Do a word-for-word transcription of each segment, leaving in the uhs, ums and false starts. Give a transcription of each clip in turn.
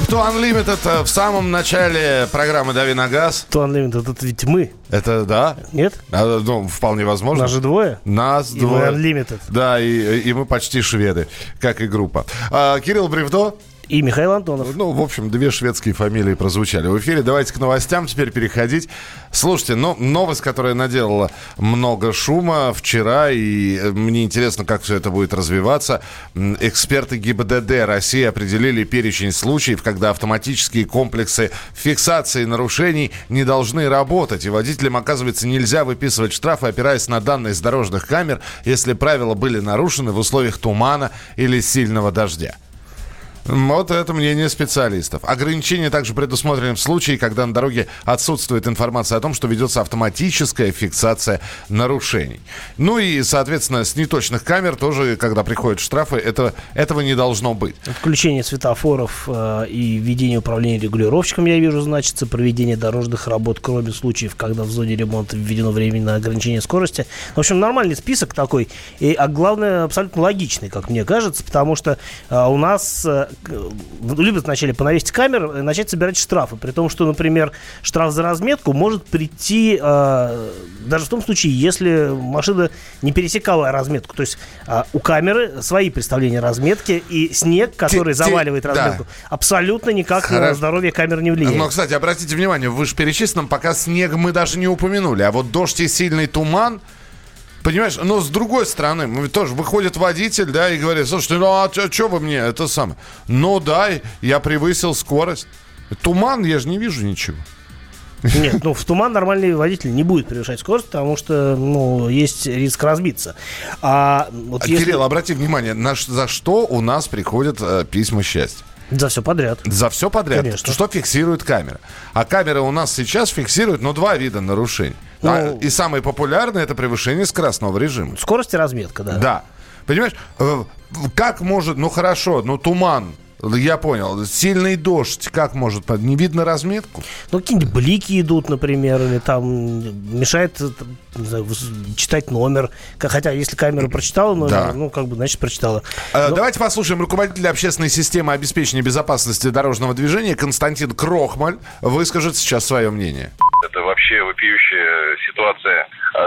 Welcome to Unlimited. В самом начале программы «Дави на газ». To Unlimited, это ведь мы. Это да? Нет? А, ну, вполне возможно. Нас же двое. Нас и двое. Unlimited. Да, и, и мы почти шведы, как и группа. А, Кирилл Бревдо. И Михаил Антонов. Ну, в общем, две шведские фамилии прозвучали в эфире. Давайте к новостям теперь переходить. Слушайте, ну, новость, которая наделала много шума вчера, и мне интересно, как все это будет развиваться. Эксперты ГИБДД России определили перечень случаев, когда автоматические комплексы фиксации нарушений не должны работать. И водителям, оказывается, нельзя выписывать штрафы, опираясь на данные с дорожных камер, если правила были нарушены в условиях тумана или сильного дождя. Вот это мнение специалистов. Ограничения также предусмотрены в случае, когда на дороге отсутствует информация о том, что ведется автоматическая фиксация нарушений. Ну и, соответственно, с неточных камер тоже, когда приходят штрафы, это, этого не должно быть. Отключение светофоров э, и введение управления регулировщиком, я вижу, значится. Проведение дорожных работ, кроме случаев, когда в зоне ремонта введено временное ограничение скорости. В общем, нормальный список такой. И, а главное, абсолютно логичный, как мне кажется, потому что э, у нас... Э, любят вначале понавесить камеры и начать собирать штрафы. При том, что, например, штраф за разметку может прийти э, даже в том случае, если машина не пересекала разметку. То есть э, у камеры свои представления о разметке, и снег, который те, заваливает те, разметку, да. абсолютно никак Хорошо. на здоровье камер не влияет. Но, кстати, обратите внимание, в вышеперечисленном пока снег мы даже не упомянули. А вот дождь и сильный туман, понимаешь, но с другой стороны, тоже выходит водитель, да, и говорит: слушай, ну а что вы мне, это самое? Ну да, я превысил скорость. Туман, я же не вижу ничего. Нет, ну в туман нормальный водитель не будет превышать скорость, потому что, ну, есть риск разбиться. А вот если... Кирилл, обрати внимание, на, за что у нас приходят э, письма счастья? За все подряд. За все подряд. Конечно. Что фиксирует камера. А камера у нас сейчас фиксирует, ну, два вида нарушений. Ну, а, и самое популярное — это превышение скоростного режима. Скорость и разметка, да. Да. Понимаешь, как может... Ну, хорошо, ну, туман, я понял. Сильный дождь, как может... Не видно разметку? Ну, какие-нибудь блики идут, например, или там мешает, не знаю, читать номер. Хотя, если камера прочитала номер, да. ну, как бы, значит, прочитала. Но... Давайте послушаем руководителя общественной системы обеспечения безопасности дорожного движения Константин Крохмаль выскажет сейчас свое мнение. Это вообще вопиющая ситуация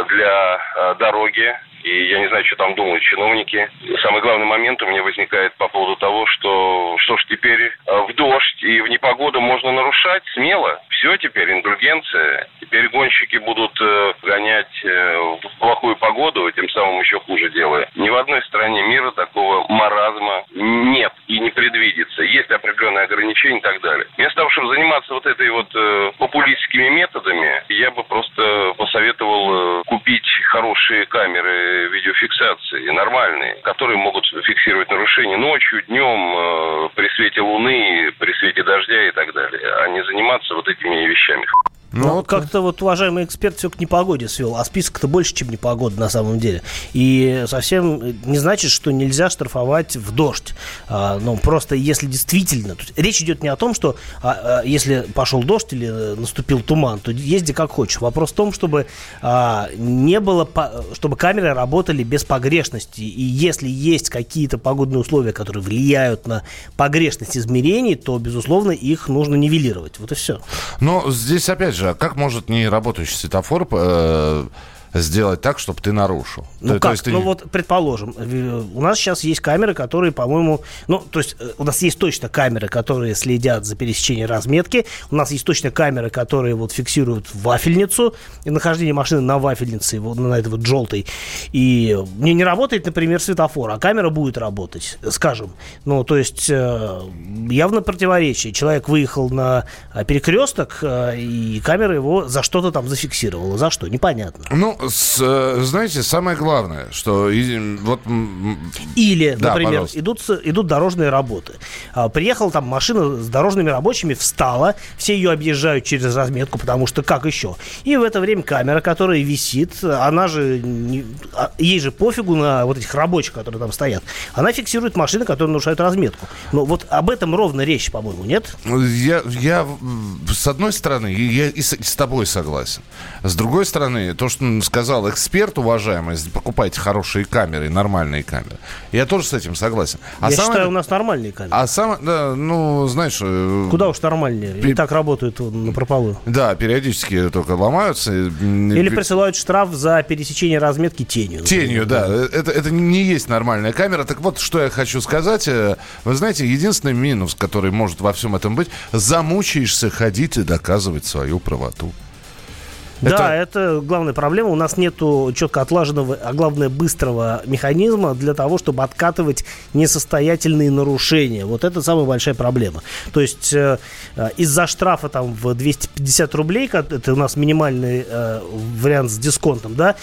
для дороги. И я не знаю, что там думают чиновники. Самый главный момент у меня возникает по поводу того, что что ж теперь в дождь и в непогоду можно нарушать смело. Все теперь, индульгенция. Теперь гонщики будут гонять в плохую погоду, тем самым еще хуже делая. Ни в одной стране мира такого маразма нет и не предвидится. Есть определенные ограничения и так далее. Вместо того, чтобы заниматься вот этой вот популистскими методами, я бы просто посоветовал купить хорошие камеры видеофиксации, нормальные, которые могут фиксировать нарушения ночью, днем, при свете луны, при свете дождя и так далее, а не заниматься вот этими вещами. Ну, ну вот как-то вот уважаемый эксперт все к непогоде свел, а список-то больше, чем непогода на самом деле. И совсем не значит, что нельзя штрафовать в дождь. А, ну, просто если действительно... Речь идет не о том, что а, а, если пошел дождь или наступил туман, то езди как хочешь. Вопрос в том, чтобы а, не было... Чтобы камеры работали без погрешности. И если есть какие-то погодные условия, которые влияют на погрешность измерений, то, безусловно, их нужно нивелировать. Вот и все. Но здесь, опять же, как может не работающий светофор э, сделать так, чтобы ты нарушил? Ну то, как? То ты... Ну вот, предположим, у нас сейчас есть камеры, которые, по-моему... Ну, то есть у нас есть точно камеры, которые следят за пересечением разметки. У нас есть точно камеры, которые вот фиксируют вафельницу, и нахождение машины на вафельнице, вот, на этой вот желтой. И не, не работает, например, светофор, а камера будет работать, скажем. Ну, то есть э, явно противоречие. Человек выехал на перекресток, э, и камера его за что-то там зафиксировала. За что? Непонятно. Ну, с, знаете, самое главное, что... Вот, или, да, например, идут, идут дорожные работы. Приехала там машина с дорожными рабочими, встала, все ее объезжают через разметку, потому что как еще? И в это время камера, которая висит, она же... Ей же пофигу на вот этих рабочих, которые там стоят. Она фиксирует машины, которые нарушают разметку. Но вот об этом ровно речь, по-моему, нет? Я, я с одной стороны, я и с, и с тобой согласен. С другой стороны, то, что... сказал эксперт, уважаемый, покупайте хорошие камеры, нормальные камеры. Я тоже с этим согласен. А Я сам... считаю, у нас нормальные камеры. А сам, да, ну, знаешь... Куда уж нормальные. Пер... И так работают напропалую. Да, периодически только ломаются. Или присылают штраф за пересечение разметки тенью. Тенью, да. да. Это, это не есть нормальная камера. Так вот, что я хочу сказать. Вы знаете, единственный минус, который может во всем этом быть, замучаешься ходить и доказывать свою правоту. Это... Да, это главная проблема. У нас нету четко отлаженного, а главное, быстрого механизма для того, чтобы откатывать несостоятельные нарушения. Вот это самая большая проблема. То есть э, из-за штрафа там, в двести пятьдесят рублей, это у нас минимальный э, вариант с дисконтом, да,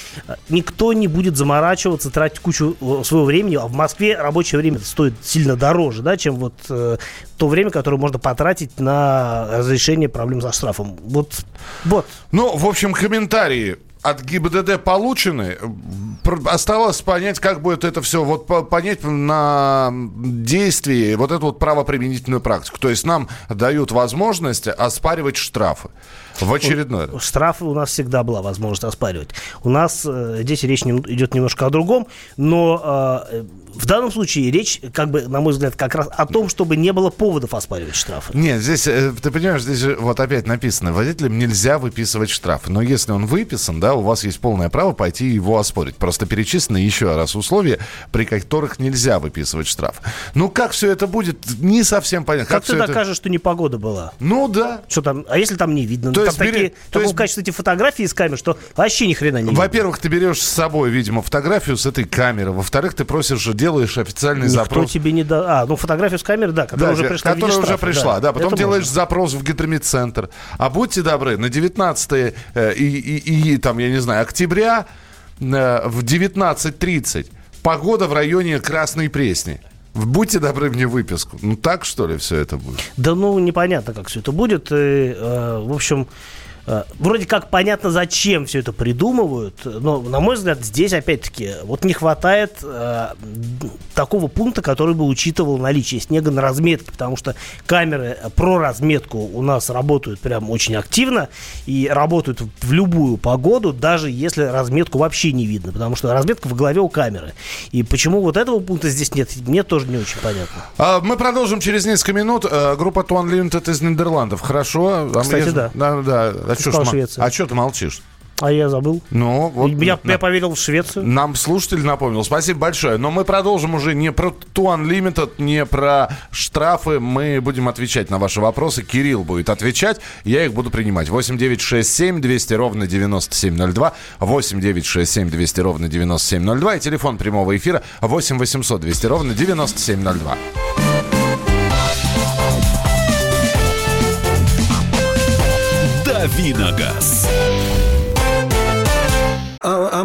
никто не будет заморачиваться, тратить кучу своего времени. А в Москве рабочее время стоит сильно дороже, да, чем вот э, то время, которое можно потратить на разрешение проблем со штрафом. Вот. вот. Ну, в общем, комментарии от ГИБДД получены. Осталось понять, как будет это все. Вот понять на действии вот эту вот правоприменительную практику. То есть нам дают возможность оспаривать штрафы. В очередной раз. Штрафы у нас всегда была возможность оспаривать. У нас э, здесь речь не, идет немножко о другом, но э, в данном случае речь, как бы, на мой взгляд, как раз о том, чтобы не было поводов оспаривать штрафы. Нет, здесь, э, ты понимаешь, здесь же вот опять написано, водителям нельзя выписывать штрафы. Но если он выписан, да, у вас есть полное право пойти его оспорить. Просто перечислены еще раз условия, при которых нельзя выписывать штраф. Ну, как все это будет, не совсем понятно. Как, как ты докажешь, это... что непогода была? Ну, да. Что там? А если там не видно? То Там бери, такие, такого есть... качества эти фотографии из камер, что вообще ни хрена не видно. Во-первых, ты берешь с собой, видимо, фотографию с этой камеры. Во-вторых, ты просишь, делаешь официальный Никто запрос. Никто тебе не да... А, ну фотографию с камеры, да, которая да, уже пришла. Которая уже штрафы, пришла, да. да. Потом это делаешь можно. запрос в Гидрометцентр. А будьте добры, на девятнадцатое э, и, и, и, там, я не знаю, октября э, в девятнадцать тридцать погода в районе Красной Пресни. Будьте добры мне выписку. Ну так, что ли, все это будет? Да ну, непонятно, как все это будет. И, э, в общем, э, вроде как понятно, зачем все это придумывают. Но, на мой взгляд, здесь, опять-таки, вот не хватает э, такого пункта, который бы учитывал наличие снега на разметке. Потому что камеры про разметку у нас работают прям очень активно. И работают в любую погоду, даже если разметку вообще не видно. Потому что разметка во главе у камеры. И почему вот этого пункта здесь нет, нет, тоже не очень понятно. Мы продолжим через несколько минут. Группа Two Unlimited из Нидерландов. Хорошо. Кстати, я... да. да, да. А что ты, а ты молчишь? А я забыл. Ну, вот, я, на... я поверил в Швецию. Нам слушатель напомнил. Спасибо большое. Но мы продолжим уже не про Two Unlimited, не про штрафы. Мы будем отвечать на ваши вопросы. Кирилл будет отвечать. Я их буду принимать. восемь девятьсот шестьдесят семь двести ровно девяносто семь ноль два. восемь девятьсот шестьдесят семь двести ровно девяносто семь ноль два. И телефон прямого эфира восемь восемьсот двести ровно девяносто семь ноль два. Дави на газ. А, а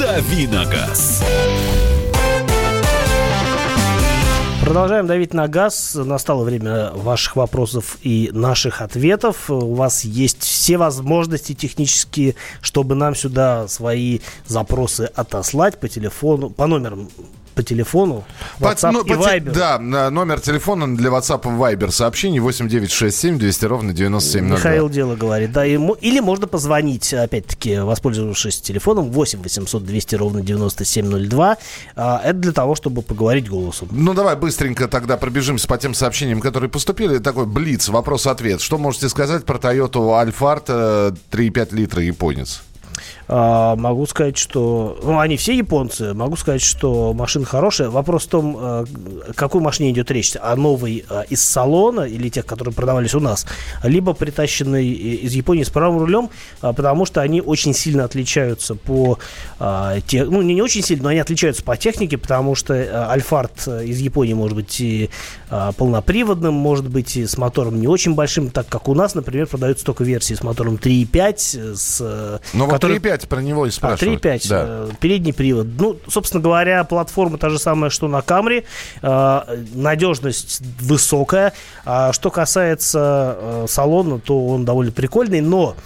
Дави на газ. Продолжаем давить на газ. Настало время ваших вопросов и наших ответов. У вас есть все возможности технические, чтобы нам сюда свои запросы отослать по телефону, по номерам. По телефону, WhatsApp по, ну, и Viber. Да, номер телефона для WhatsApp и Viber сообщений восемь девятьсот шестьдесят семь двести ровно девяносто семь ноль два. Михаил дело говорит. Да, ему, или можно позвонить, опять-таки, воспользовавшись телефоном восемь восемьсот двести ровно девяносто семь ноль два. А, это для того, чтобы поговорить голосом. Ну, давай быстренько тогда пробежимся по тем сообщениям, которые поступили. Такой блиц, вопрос-ответ. Что можете сказать про Toyota Alphard три и пять литра японец? А, могу сказать, что... Ну, они все японцы. Могу сказать, что машина хорошая. Вопрос в том, о какой машине идет речь. О новой из салона или тех, которые продавались у нас, либо притащенной из Японии с правым рулем, потому что они очень сильно отличаются по... Тех... Ну, не очень сильно, но они отличаются по технике, потому что Alphard из Японии может быть и полноприводным, может быть и с мотором не очень большим, так как у нас, например, продаются только версии с мотором три и пять, с... Ну, который... вот три и пять про него и спрашивают. А, три и пять, да. Передний привод. Ну, собственно говоря, платформа та же самая, что на Camry. Надежность высокая. А что касается салона, то он довольно прикольный, но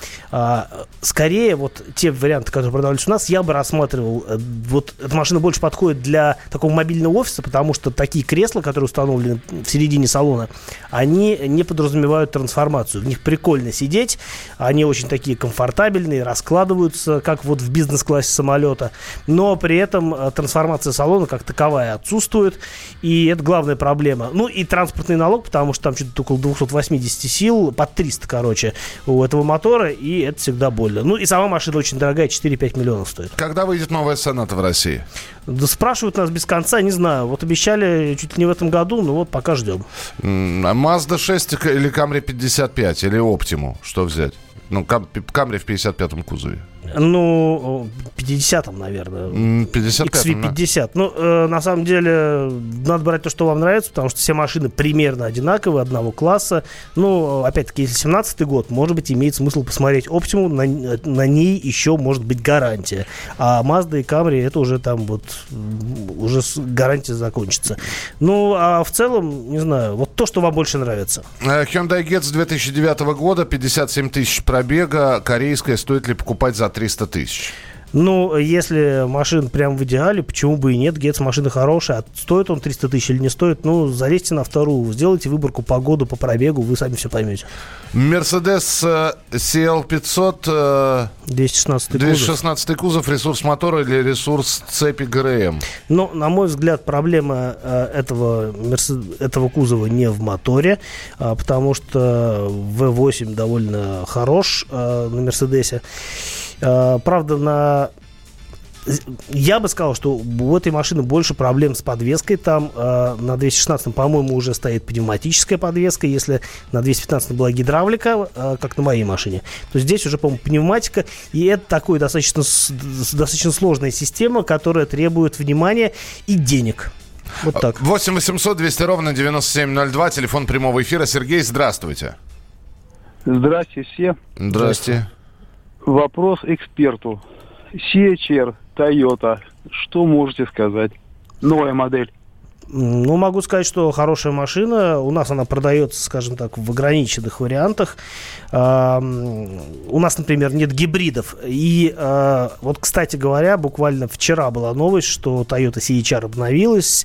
скорее вот те варианты, которые продавались у нас, я бы рассматривал. Вот эта машина больше подходит для такого мобильного офиса, потому что такие кресла, которые установлены в середине салона, они не подразумевают трансформацию. В них прикольно сидеть. Они очень такие комфортабельные, раскладываются, как вот в бизнес-классе самолета. Но при этом трансформация салона как таковая отсутствует. И это главная проблема. Ну и транспортный налог, потому что там что-то около двести восемьдесят сил, под триста, короче, у этого мотора. И это всегда больно. Ну и сама машина очень дорогая, четыре-пять миллионов стоит. Когда выйдет новая Соната в России? Да спрашивают нас без конца, не знаю. Вот обещали чуть ли не в этом году, но вот пока ждем. А Mazda шесть или Camry пятьдесят пять, или Optima, что взять? Ну, кам- Camry в пятьдесят пятом кузове. Ну, пятидесятом, наверное. икс ви пятьдесят. Ну, э, на самом деле, надо брать то, что вам нравится, потому что все машины примерно одинаковые, одного класса. Ну, опять-таки, если семнадцатый год, может быть, имеет смысл посмотреть Optima, на, на ней еще может быть гарантия. А Mazda и Camry, это уже там вот, уже гарантия закончится. Ну, а в целом, не знаю, вот то, что вам больше нравится. Hyundai Getz две тысячи девятого года, пятьдесят семь тысяч пробега, корейская, стоит ли покупать за триста тысяч? Ну, если машина прям в идеале, почему бы и нет? Гетс машина хорошая. А стоит он триста тысяч или не стоит? Ну, залезьте на вторую, сделайте выборку по году, по пробегу, вы сами все поймете. Mercedes си эл пятьсот двести шестнадцатый кузов, ресурс мотора или ресурс цепи ГРМ? Ну, на мой взгляд, проблема этого, этого кузова не в моторе, потому что ви восемь довольно хорош на Мерседесе. Правда, на... я бы сказал, что у этой машины больше проблем с подвеской. Там э, на двести шестнадцатом, по-моему, уже стоит пневматическая подвеска. Если на двести пятнадцатом была гидравлика, э, как на моей машине, то здесь уже, по-моему, пневматика. И это такая достаточно, достаточно сложная система, которая требует внимания и денег. Вот так. восемь восемьсот двести ровно девяносто семь ноль два. Телефон прямого эфира. Сергей, здравствуйте. Здравствуйте все. Здравствуйте. Вопрос эксперту. си эйч ар, Toyota. Что можете сказать? Новая модель. Ну, могу сказать, что хорошая машина. У нас она продается, скажем так, в ограниченных вариантах. У нас, например, нет гибридов. И вот, кстати говоря, буквально вчера была новость, что Toyota си эйч ар обновилась.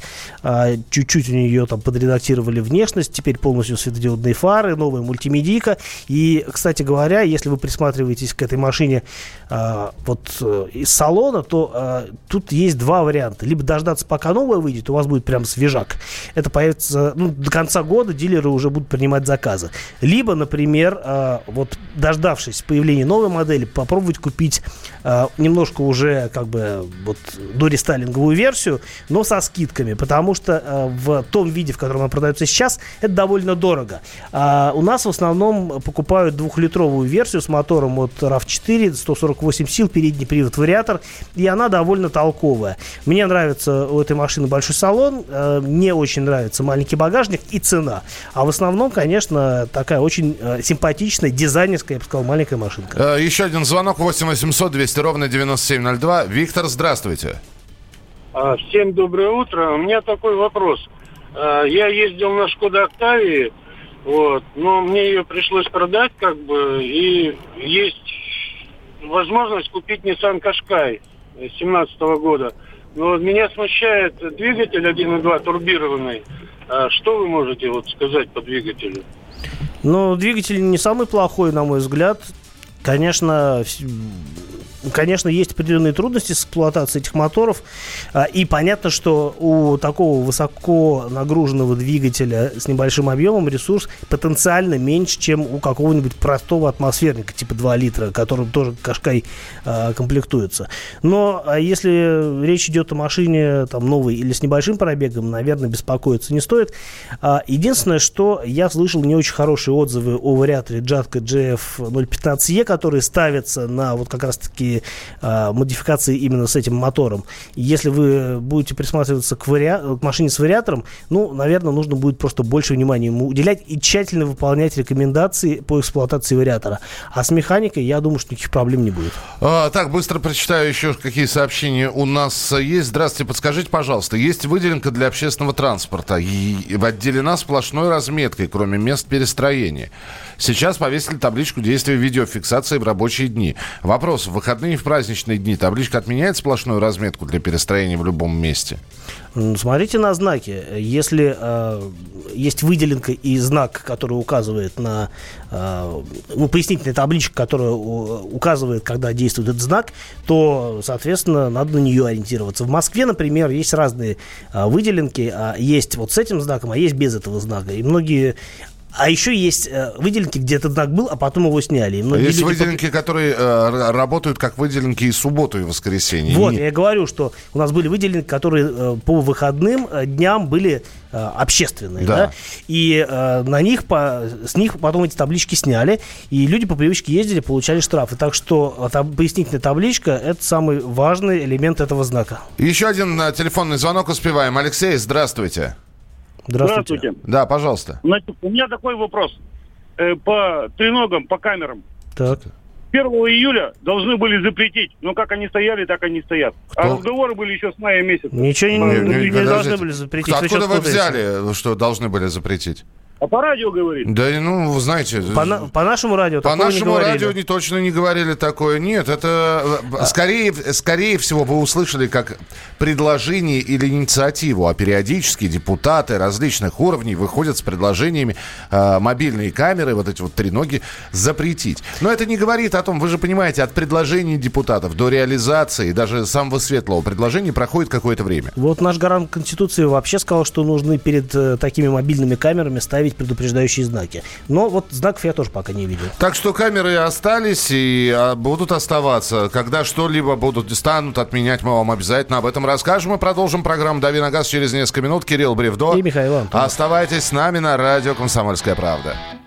Чуть-чуть у нее там подредактировали внешность. Теперь полностью светодиодные фары, новая мультимедийка. И, кстати говоря, если вы присматриваетесь к этой машине вот из салона, то тут есть два варианта. Либо дождаться, пока новая выйдет, у вас будет прям свежак. Это появится, ну, до конца года дилеры уже будут принимать заказы. Либо, например, э, вот дождавшись появления новой модели, попробовать купить э, немножко уже как бы вот дорестайлинговую версию, но со скидками, потому что э, в том виде, в котором она продается сейчас, это довольно дорого. А у нас в основном покупают двухлитровую версию с мотором от рав четыре, сто сорок восемь сил, передний привод, вариатор, и она довольно толковая. Мне нравится у этой машины большой салон, мне очень нравится маленький багажник и цена. А в основном, конечно, такая очень симпатичная, дизайнерская, я бы сказал, маленькая машинка. Еще один звонок. восемь восемьсот двести ровно девяносто семь ноль два. Виктор, здравствуйте. Всем доброе утро. У меня такой вопрос. Я ездил на Skoda Octavia, вот, но мне ее пришлось продать, как бы, и есть возможность купить Nissan Qashqai две тысячи семнадцатого года. Но меня смущает двигатель один и два турбированный. Что вы можете вот сказать по двигателю? Ну, двигатель не самый плохой, на мой взгляд. Конечно, конечно, есть определенные трудности с эксплуатацией этих моторов. И понятно, что у такого высоко нагруженного двигателя с небольшим объемом ресурс потенциально меньше, чем у какого-нибудь простого атмосферника типа два литра, которым тоже Qashqai комплектуется. Но если речь идет о машине там, новой или с небольшим пробегом, наверное, беспокоиться не стоит. Единственное, что я слышал не очень хорошие отзывы о вариаторе Jatco джей эф ноль пятнадцать и, который ставится на вот как раз-таки модификации именно с этим мотором. Если вы будете присматриваться к, вариа- к машине с вариатором, ну, наверное, нужно будет просто больше внимания ему уделять и тщательно выполнять рекомендации по эксплуатации вариатора. А с механикой, я думаю, что никаких проблем не будет. А, так, быстро прочитаю еще, какие сообщения у нас есть. Здравствуйте, подскажите, пожалуйста, есть выделенка для общественного транспорта и отделена сплошной разметкой, кроме мест перестроения. Сейчас повесили табличку действия видеофиксации в рабочие дни. Вопрос: в выходные и в праздничные дни табличка отменяет сплошную разметку для перестроения в любом месте? Смотрите на знаки. Если э, есть выделенка и знак, который указывает на... Э, ну, пояснительная табличка, которая указывает, когда действует этот знак, то, соответственно, надо на нее ориентироваться. В Москве, например, есть разные э, выделенки. А есть вот с этим знаком, а есть без этого знака. И многие... А еще есть выделенки, где этот знак был, а потом его сняли. И есть выделенки, под... которые э, работают как выделенки и субботу, и воскресенье. Вот, и... я говорю, что у нас были выделенки, которые э, по выходным дням были э, общественные. Да. Да? И э, на них, по... с них потом эти таблички сняли, и люди по привычке ездили, получали штрафы. Так что там, пояснительная табличка – это самый важный элемент этого знака. Еще один э, телефонный звонок успеваем. Алексей, здравствуйте. Здравствуйте. Здравствуйте. Да, пожалуйста. Значит, у меня такой вопрос. Э, по треногам, по камерам. Так. первого июля должны были запретить. Но как они стояли, так они стоят. Кто? А разговоры были еще с мая месяца. Ничего не, не, не должны были запретить. Кто, откуда вы, вы взяли, что должны были запретить? А по радио говорили? Да, ну, вы знаете... По, на, по нашему радио по такого нашему не говорили. По нашему радио не, точно не говорили такое. Нет, это... А. Скорее, скорее всего, вы услышали как предложение или инициативу. А периодически депутаты различных уровней выходят с предложениями э, мобильные камеры, вот эти вот треноги, запретить. Но это не говорит о том, вы же понимаете, от предложений депутатов до реализации, даже самого светлого предложения проходит какое-то время. Вот наш гарант Конституции вообще сказал, что нужны перед э, такими мобильными камерами ставить предупреждающие знаки. Но вот знаков я тоже пока не видел. Так что камеры остались и будут оставаться. Когда что-либо будут, станут отменять, мы вам обязательно об этом расскажем. Мы продолжим программу «Дави на газ» через несколько минут. Кирилл Бревдо и Михаил Антонов. Оставайтесь с нами на радио «Комсомольская правда».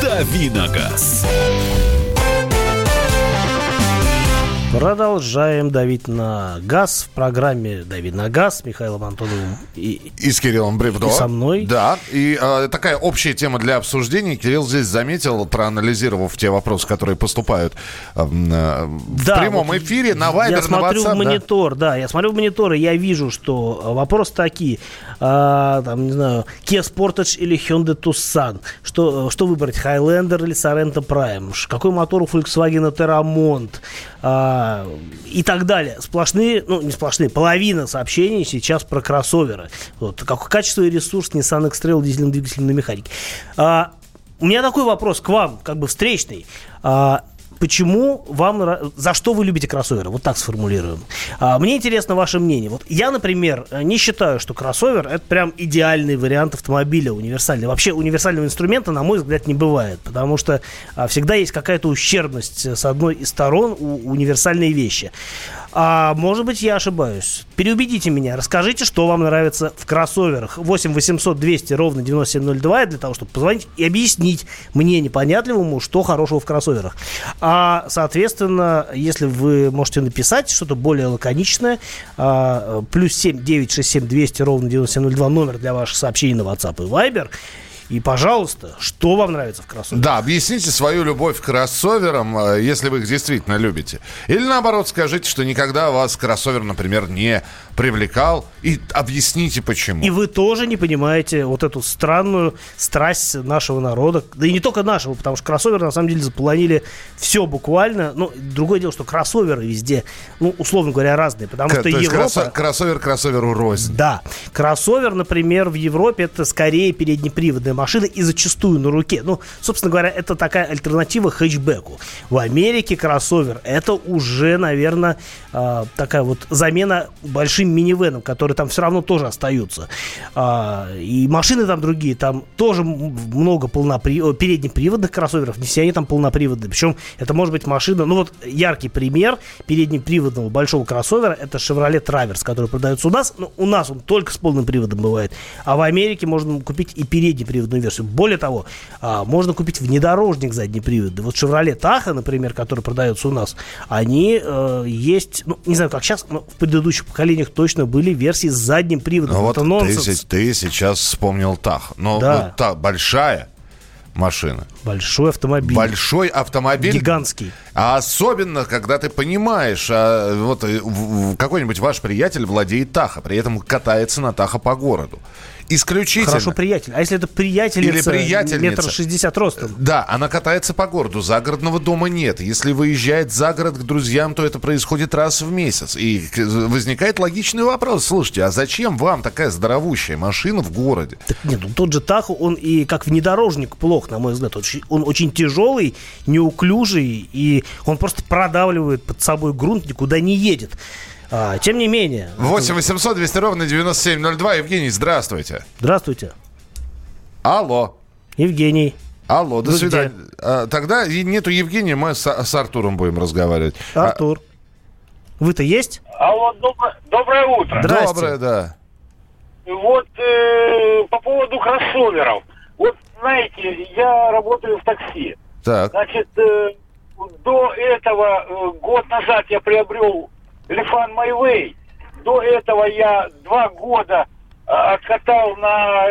«Дави на газ». Продолжаем давить на газ в программе «Дави на газ» с Михаилом Антоновым и, и с Кириллом Бревдо. И со мной. Да, и э, такая общая тема для обсуждения. Кирилл здесь заметил, проанализировав те вопросы, которые поступают э, э, в да, прямом вот эфире, на Viber, я смотрю на WhatsApp. В монитор, да. да, я смотрю в монитор, и я вижу, что вопросы такие. Э, там, не знаю, Kia Sportage или Hyundai Tucson. Что, что выбрать, Highlander или Sorento Prime? Какой мотор у Volkswagen Terramont? Э, И так далее. Сплошные, ну не сплошные, половина сообщений сейчас про кроссоверы. Вот, как качество и ресурс Nissan X-Trail, дизельный двигатель на механике. А, у меня такой вопрос к вам, как бы встречный. А, почему вам... За что вы любите кроссоверы? Вот так сформулируем. А, мне интересно ваше мнение. Вот я, например, не считаю, что кроссовер — это прям идеальный вариант автомобиля универсальный. Вообще универсального инструмента, на мой взгляд, не бывает. Потому что а, всегда есть какая-то ущербность с одной из сторон у универсальной вещи. А, может быть, я ошибаюсь. Переубедите меня. Расскажите, что вам нравится в кроссоверах. восемь восемьсот двести ровно девяносто семь ноль два для того, чтобы позвонить и объяснить мне непонятливому, что хорошего в кроссоверах. А, соответственно, если вы можете написать что-то более лаконичное, а, плюс семь девятьсот шестьдесят семь двести ровно девяносто семь ноль два номер для ваших сообщений на WhatsApp и Viber. И, пожалуйста, что вам нравится в кроссовере? Да, объясните свою любовь к кроссоверам, если вы их действительно любите. Или, наоборот, скажите, что никогда вас кроссовер, например, не привлекал. И объясните, почему. И вы тоже не понимаете вот эту странную страсть нашего народа. Да и не только нашего, потому что кроссоверы, на самом деле, заполонили все буквально. Но другое дело, что кроссоверы везде, ну, условно говоря, разные. Потому К- что то Европа... есть кроссо- кроссовер кроссоверу рознь. Да. Кроссовер, например, в Европе — это скорее переднеприводная машина и зачастую на руке. Ну, собственно говоря, это такая альтернатива хэтчбеку. В Америке кроссовер — это уже, наверное, э, такая вот замена большим минивеном, который там все равно тоже остаются. А, и машины там другие, там тоже много полнопри... переднеприводных кроссоверов, не все они там полноприводные. Причем это может быть машина, ну вот яркий пример переднеприводного большого кроссовера — это Chevrolet Traverse, который продается у нас, но у нас он только с полным приводом бывает, а в Америке можно купить и переднеприводную версию. Более того, а, можно купить внедорожник заднеприводный. Вот Chevrolet Tahoe, например, который продается у нас, они э, есть, ну не знаю, как сейчас, но в предыдущих поколениях точно были версии с задним приводом. Ну, вот это нонсенс. Ты, ты сейчас вспомнил Tahoe. Но да. вот та большая машина. Большой автомобиль. Большой автомобиль. Гигантский. А особенно, когда ты понимаешь, а, вот какой-нибудь ваш приятель владеет Tahoe, при этом катается на Tahoe по городу. Исключительно. Хорошо, приятель. А если это приятельница, приятельница метр шестьдесят ростом? Да, она катается по городу, загородного дома нет. Если выезжает за город к друзьям, то это происходит раз в месяц. И возникает логичный вопрос. Слушайте, а зачем вам такая здоровущая машина в городе? Так нет, ну, тот же Tahoe, он и как внедорожник плох, на мой взгляд. Он очень тяжелый, неуклюжий, и он просто продавливает под собой грунт, никуда не едет. А, тем не менее... восемь восемьсот двести ровно девяносто семь ноль два. Евгений, здравствуйте. Здравствуйте. Алло. Евгений. Алло, до Вы свидания. А, тогда нету Евгения, мы с, с Артуром будем разговаривать. Артур. А... Вы-то есть? Алло, добро... доброе утро. Здрасте. Доброе, да. Вот э, по поводу кроссоверов. Вот, знаете, я работаю в такси. Так. Значит, э, до этого, э, год назад я приобрел... Лифан Майвей. До этого я два года откатал на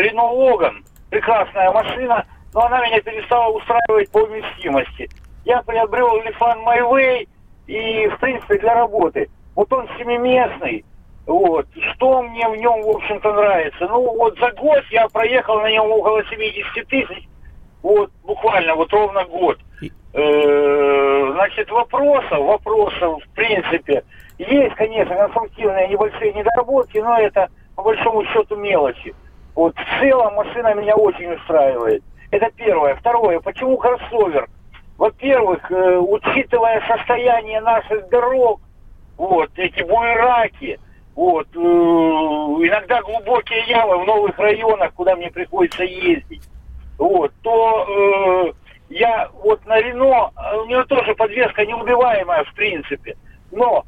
Рено Логан. Прекрасная машина, но она меня перестала устраивать по вместимости. Я приобрел Лифан Майвей и, в принципе, для работы. Вот он семиместный. Вот. Что мне в нем, в общем-то, нравится? Ну, вот за год я проехал на нем около семьдесят тысяч. Вот, буквально, вот ровно год. Значит, вопросов, вопросов, в принципе, есть, конечно, конструктивные небольшие недоработки, но это, по большому счету, мелочи. Вот, в целом, машина меня очень устраивает. Это первое. Второе, почему кроссовер? Во-первых, э, учитывая состояние наших дорог, вот, эти буераки, вот, э, иногда глубокие ямы в новых районах, куда мне приходится ездить, вот, то... Э, Я вот на Рено, у него тоже подвеска неубиваемая, в принципе. Но э,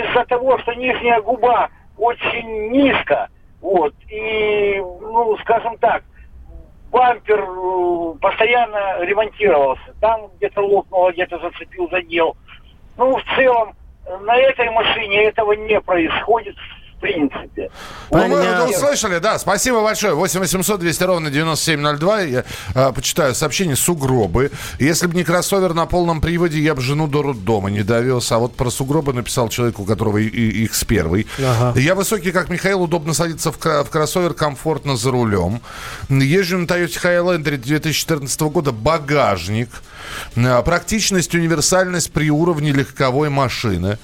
из-за того, что нижняя губа очень низко, вот, и, ну, скажем так, бампер э, постоянно ремонтировался. Там где-то лопнуло, где-то зацепил, задел. Ну, в целом, на этой машине этого не происходит, в принципе. Ну, мы это услышали, да. Спасибо большое. восемь восемьсот двести ровно девяносто семь ноль два. Я э, почитаю сообщение. Сугробы. Если бы не кроссовер на полном приводе, я бы жену до роддома не довез. А вот про сугробы написал человек, у которого и, и, их с первой. Ага. Я высокий, как Михаил, удобно садиться в, в кроссовер, комфортно за рулем. Езжу на Toyota Highlander две тысячи четырнадцатого года. Багажник. Практичность, универсальность при уровне легковой машины.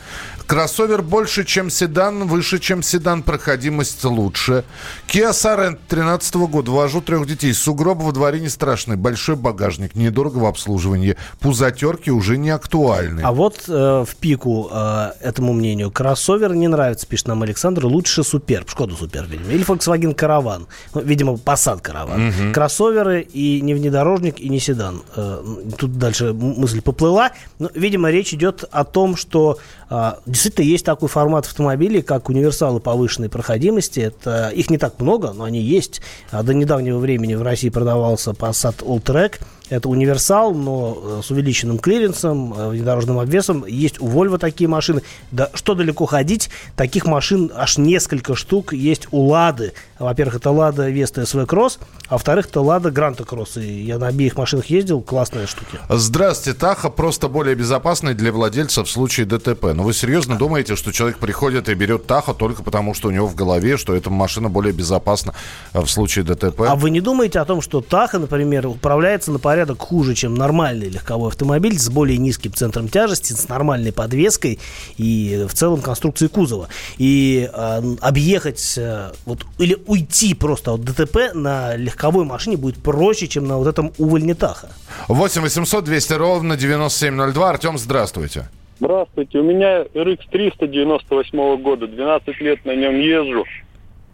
Кроссовер больше, чем седан, выше, чем седан, проходимость лучше. Kia Sorento тринадцатого года. Вожу трех детей. Сугробы во дворе не страшны. Большой багажник. Недорого в обслуживании. Пузатерки уже не актуальны. А вот э, в пику э, этому мнению. Кроссовер не нравится, пишет нам Александр. Лучше Суперб. Шкода Суперб, видимо. Или Volkswagen Caravan. Ну, видимо, Passat Caravan. Угу. Кроссоверы и не внедорожник, и не седан. Э, тут дальше мысль поплыла. Но, видимо, речь идет о том, что... Э, Действительно, есть такой формат автомобилей, как универсалы повышенной проходимости. Это, их не так много, но они есть. До недавнего времени в России продавался Passat Alltrack. Это универсал, но с увеличенным клиренсом, внедорожным обвесом. Есть у Volvo такие машины. Да что далеко ходить, таких машин аж несколько штук есть у Лады. Во-первых, это Lada Vesta эс ви Cross, а во-вторых, это Lada Granta Cross. И я на обеих машинах ездил, классные штуки. Здравствуйте, Tahoe просто более безопасный для владельца в случае ДТП. Но вы серьезно думаете, что человек приходит и берет Tahoe только потому, что у него в голове, что эта машина более безопасна в случае ДТП? А вы не думаете о том, что Tahoe, например, управляется на порядок хуже, чем нормальный легковой автомобиль с более низким центром тяжести, с нормальной подвеской и в целом конструкции кузова? И э, объехать э, вот, или уйти просто от ДТП на легковой машине будет проще, чем на вот этом увольне Tahoe. восемь восемьсот двести ровно девяносто семь ноль два. Артем, здравствуйте. Здравствуйте. У меня эр икс триста девяносто восьмого года. двенадцать лет на нем езжу.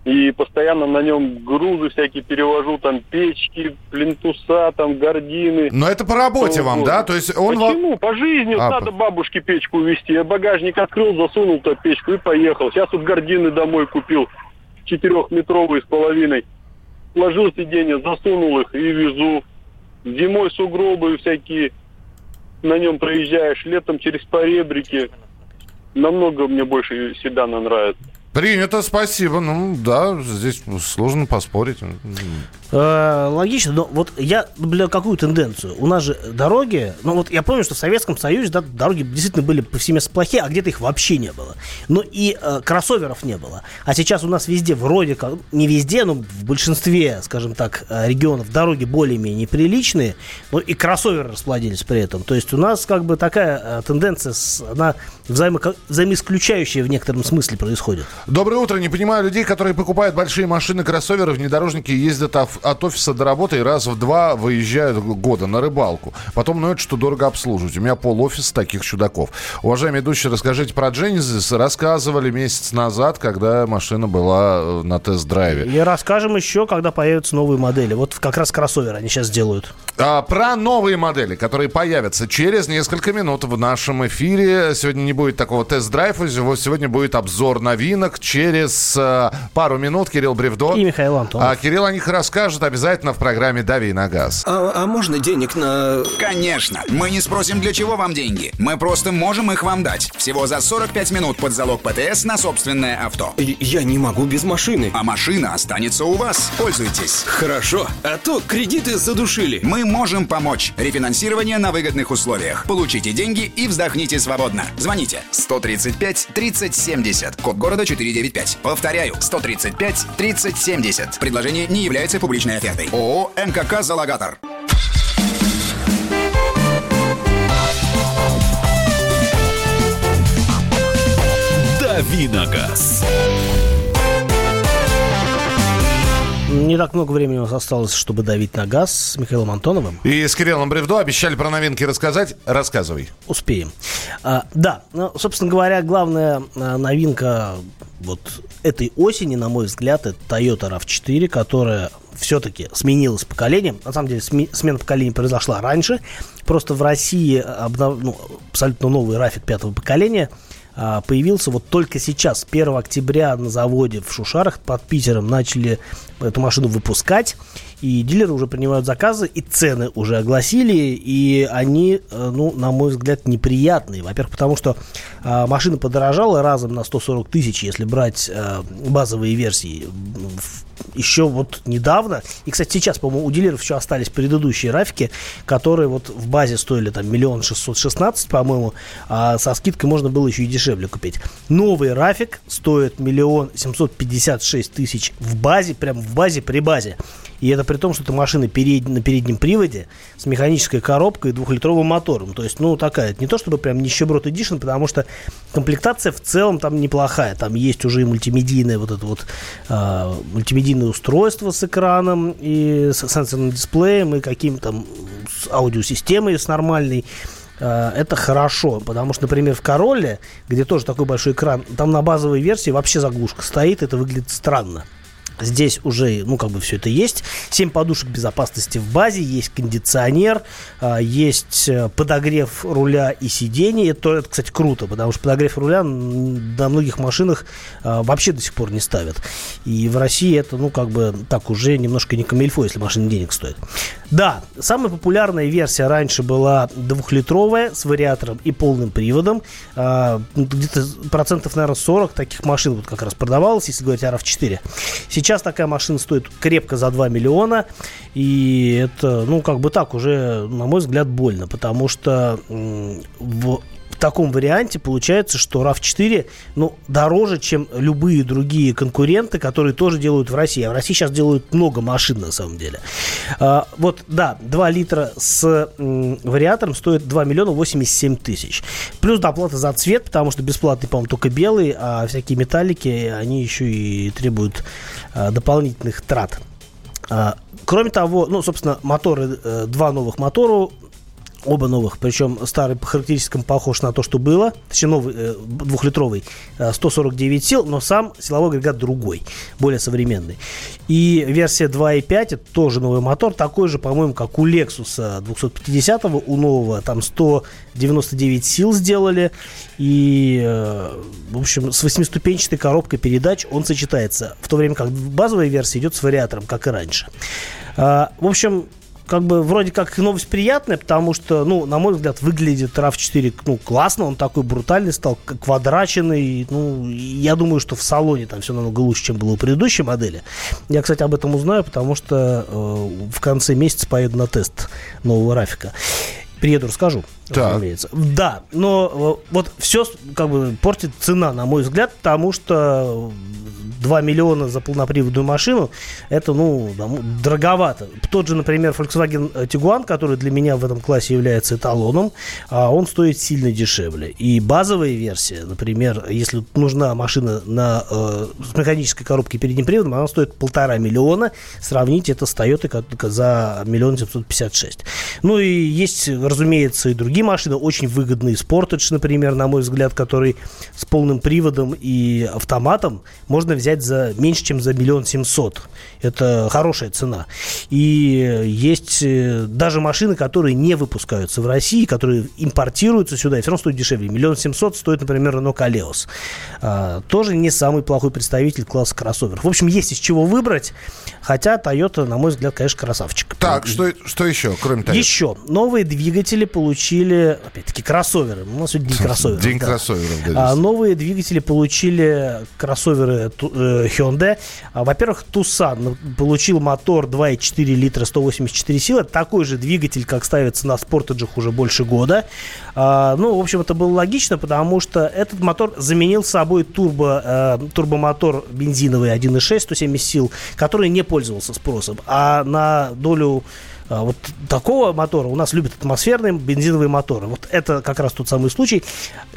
И постоянно на нем грузы всякие перевожу, там печки, плинтуса, там гардины. Но это по работе вам, да? То есть он... Почему? По жизни а, надо бабушке печку увезти. Я багажник открыл, засунул ту печку и поехал. Сейчас вот гардины домой купил, четырехметровые с половиной. Сложил сиденье, засунул их и везу. Зимой сугробы всякие на нем проезжаешь, летом через поребрики. Намного мне больше седана нравится. Принято, спасибо. Ну, да, здесь сложно поспорить. Э, логично, но вот я наблюдаю какую тенденцию. У нас же дороги... Ну, вот я помню, что в Советском Союзе, да, дороги действительно были повсеместно плохие, а где-то их вообще не было. Но и э, кроссоверов не было. А сейчас у нас везде, вроде как... Не везде, но в большинстве, скажем так, регионов дороги более-менее приличные. Но и кроссоверы расплодились при этом. То есть у нас как бы такая э, тенденция, она взаимо- взаимоисключающая в некотором смысле происходит. Доброе утро. Не понимаю людей, которые покупают большие машины, кроссоверы, внедорожники, ездят от офиса до работы и раз в два выезжают года на рыбалку. Потом ноют, что дорого обслуживать. У меня пол-офиса таких чудаков. Уважаемый ведущий, расскажите про Genesis. Рассказывали месяц назад, когда машина была на тест-драйве. И расскажем еще, когда появятся новые модели. Вот как раз кроссоверы они сейчас делают. А, про новые модели, которые появятся через несколько минут в нашем эфире. Сегодня не будет такого тест-драйва. Сегодня будет обзор новинок. Через э, пару минут Кирилл Бревдо и Михаил Антонов. А Кирилл о них расскажет обязательно в программе «Дави на газ». А, а можно денег на... Конечно. Мы не спросим, для чего вам деньги. Мы просто можем их вам дать. Всего за сорок пять минут под залог ПТС на собственное авто. Я не могу без машины. А машина останется у вас. Пользуйтесь. Хорошо. А то кредиты задушили. Мы можем помочь. Рефинансирование на выгодных условиях. Получите деньги и вздохните свободно. Звоните. сто тридцать пять тридцать семьдесят. Код города четыре девять пять. Повторяю, сто тридцать пять тридцать семьдесят. Предложение не является публичной офертой. ООО МКК «Залогатор». Дави на газ. Не так много времени у нас осталось, чтобы давить на газ с Михаилом Антоновым. И с Кириллом Бревдо. Обещали про новинки рассказать. Рассказывай. Успеем. А, да, ну, собственно говоря, главная новинка вот этой осени, на мой взгляд, это Toyota рав четыре, которая все-таки сменилась поколением. На самом деле, сме- смена поколения произошла раньше. Просто в России обнов... ну, абсолютно новый рафик пятого поколения появился вот только сейчас, первого октября, на заводе в Шушарах под Питером начали эту машину выпускать, и дилеры уже принимают заказы, и цены уже огласили, и они, ну, на мой взгляд, неприятные. Во-первых, потому что а, машина подорожала разом на сто сорок тысяч, если брать а, базовые версии еще вот недавно. И, кстати, сейчас, по-моему, у дилеров еще остались предыдущие рафики, которые вот в базе стоили там миллион шестьсот шестнадцать, по-моему, а со скидкой можно было еще и дешевле купить. Новый рафик стоит миллион семьсот пятьдесят шесть тысяч в базе, прям в базе при базе. И это при том, что это машина перед, на переднем приводе с механической коробкой и двухлитровым мотором. То есть, ну, такая, не то чтобы прям нищеброд эдишн, потому что комплектация в целом там неплохая. Там есть уже и мультимедийное вот это вот э, мультимедийное устройство с экраном и с сенсорным дисплеем и каким-то там с аудиосистемой с нормальной. Это хорошо, потому что, например, в Короле, где тоже такой большой экран, там на базовой версии вообще заглушка стоит, это выглядит странно. Здесь уже, ну, как бы все это есть. Семь подушек безопасности в базе, есть кондиционер, есть подогрев руля и сидений. Это, это, кстати, круто, потому что подогрев руля на многих машинах вообще до сих пор не ставят. И в России это, ну, как бы так уже немножко не камильфо, если машина денег стоит. Да, самая популярная версия раньше была двухлитровая с вариатором и полным приводом. А, где-то процентов, наверное, сорок таких машин вот как раз продавалось, если говорить о рав четыре. Сейчас такая машина стоит крепко за два миллиона. И это, ну, как бы так уже, на мой взгляд, больно. Потому что м- в... В таком варианте получается, что рав четыре, ну, дороже, чем любые другие конкуренты, которые тоже делают в России. А в России сейчас делают много машин, на самом деле. А, вот, да, два литра с м, вариатором стоит два миллиона восемьдесят семь тысяч. Плюс доплата за цвет, потому что бесплатный, по-моему, только белый, а всякие металлики, они еще и требуют а, дополнительных трат. А, кроме того, ну, собственно, моторы, два новых мотора, оба новых, причем старый по характеристикам похож на то, что было. Точнее, новый, э, двухлитровый, э, сто сорок девять сил, но сам силовой агрегат другой, более современный. И версия два и пять, это тоже новый мотор, такой же, по-моему, как у Lexus двести пятидесятого, у нового там сто девяносто девять сил сделали. И, э, в общем, с восьмиступенчатой коробкой передач он сочетается, в то время как базовая версия идет с вариатором, как и раньше. Э, в общем... Как бы вроде как новость приятная, потому что, ну, на мой взгляд, выглядит рав четыре, ну, классно, он такой брутальный стал, квадрачный, ну, я думаю, что в салоне там все намного лучше, чем было у предыдущей модели. Я, кстати, об этом узнаю, потому что э, в конце месяца поеду на тест нового рафика. Приеду, расскажу, да. Разумеется. Да, но вот все как бы портит цена, на мой взгляд, потому что два миллиона за полноприводную машину, это, ну, дороговато. Тот же, например, Volkswagen Tiguan, который для меня в этом классе является эталоном, он стоит сильно дешевле. И базовая версия, например, если нужна машина на, э, с механической коробкой передним приводом, она стоит полтора миллиона. Сравните это с Toyota за один миллион семьсот пятьдесят шесть. Ну и есть, разумеется, и другие машины, очень выгодные. Sportage, например, на мой взгляд, который с полным приводом и автоматом можно взять за меньше, чем за один миллион семьсот. Это хорошая цена. И есть даже машины, которые не выпускаются в России, которые импортируются сюда и все равно стоят дешевле. один миллион семьсот стоит, например, Renault Koleos. А, тоже не самый плохой представитель класса кроссоверов. В общем, есть из чего выбрать. Хотя Toyota, на мой взгляд, конечно, красавчик. Так, По- что, что еще, кроме Toyota? Еще. Новые двигатели получили, опять-таки, кроссоверы. У нас сегодня день кроссоверов. День да. кроссоверов. Да, а, новые двигатели получили кроссоверы Hyundai. Во-первых, Tucson получил мотор два и четыре литра, сто восемьдесят четыре силы. Такой же двигатель, как ставится на Sportage уже больше года. Ну, в общем, это было логично, потому что этот мотор заменил собой турбо, турбомотор бензиновый один и шесть, сто семьдесят сил, который не пользовался спросом. А на долю вот такого мотора у нас любят атмосферные бензиновые моторы. Вот это как раз тот самый случай.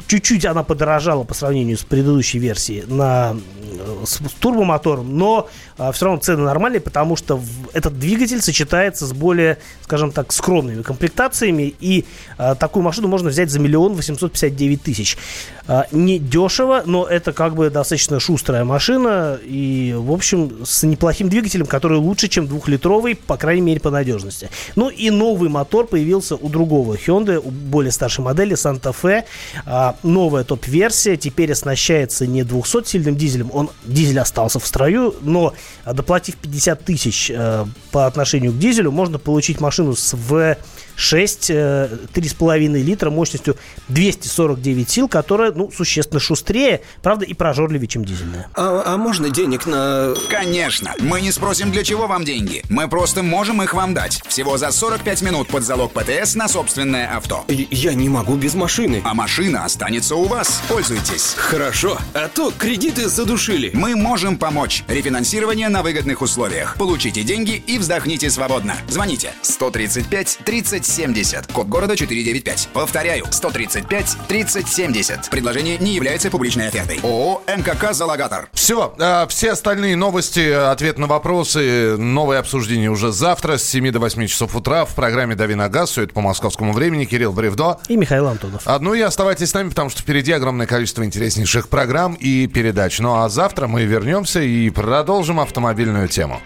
Чуть-чуть она подорожала по сравнению с предыдущей версией на, с, с турбомотором, но а, все равно цены нормальные, потому что в, этот двигатель сочетается с более, скажем так, скромными комплектациями, и а, такую машину можно взять за один миллион восемьсот пятьдесят девять тысяч. А, не дешево, но это как бы достаточно шустрая машина и, в общем, с неплохим двигателем, который лучше, чем двухлитровый, по крайней мере, по надежности. Ну и новый мотор появился у другого Hyundai, у более старшей модели Santa Fe. а, Новая топ-версия теперь оснащается не двухсотсильным дизелем. Он, дизель остался в строю, но а, доплатив пятьдесят тысяч а, по отношению к дизелю, можно получить машину с в шесть, три и пять литра мощностью двести сорок девять сил, которая, ну, существенно шустрее, правда, и прожорливее, чем дизельная. А, а можно денег на... Конечно! Мы не спросим, для чего вам деньги. Мы просто можем их вам дать. Всего за сорок пять минут под залог ПТС на собственное авто. Я не могу без машины. А машина останется у вас. Пользуйтесь. Хорошо. А то кредиты задушили. Мы можем помочь. Рефинансирование на выгодных условиях. Получите деньги и вздохните свободно. Звоните. сто тридцать пять тридцать семьдесят. Код города четыреста девяносто пять. Повторяю. сто тридцать пять тридцать семьдесят. Предложение не является публичной офертой. ООО МКК «Залогатор». Все. Э, все остальные новости, ответ на вопросы, новые обсуждения уже завтра с семи до восьми часов утра в программе «Дави на газ». Все это по московскому времени. Кирилл Бревдо. И Михаил Антонов. А, ну и оставайтесь с нами, потому что впереди огромное количество интереснейших программ и передач. Ну а завтра мы вернемся и продолжим автомобильную тему.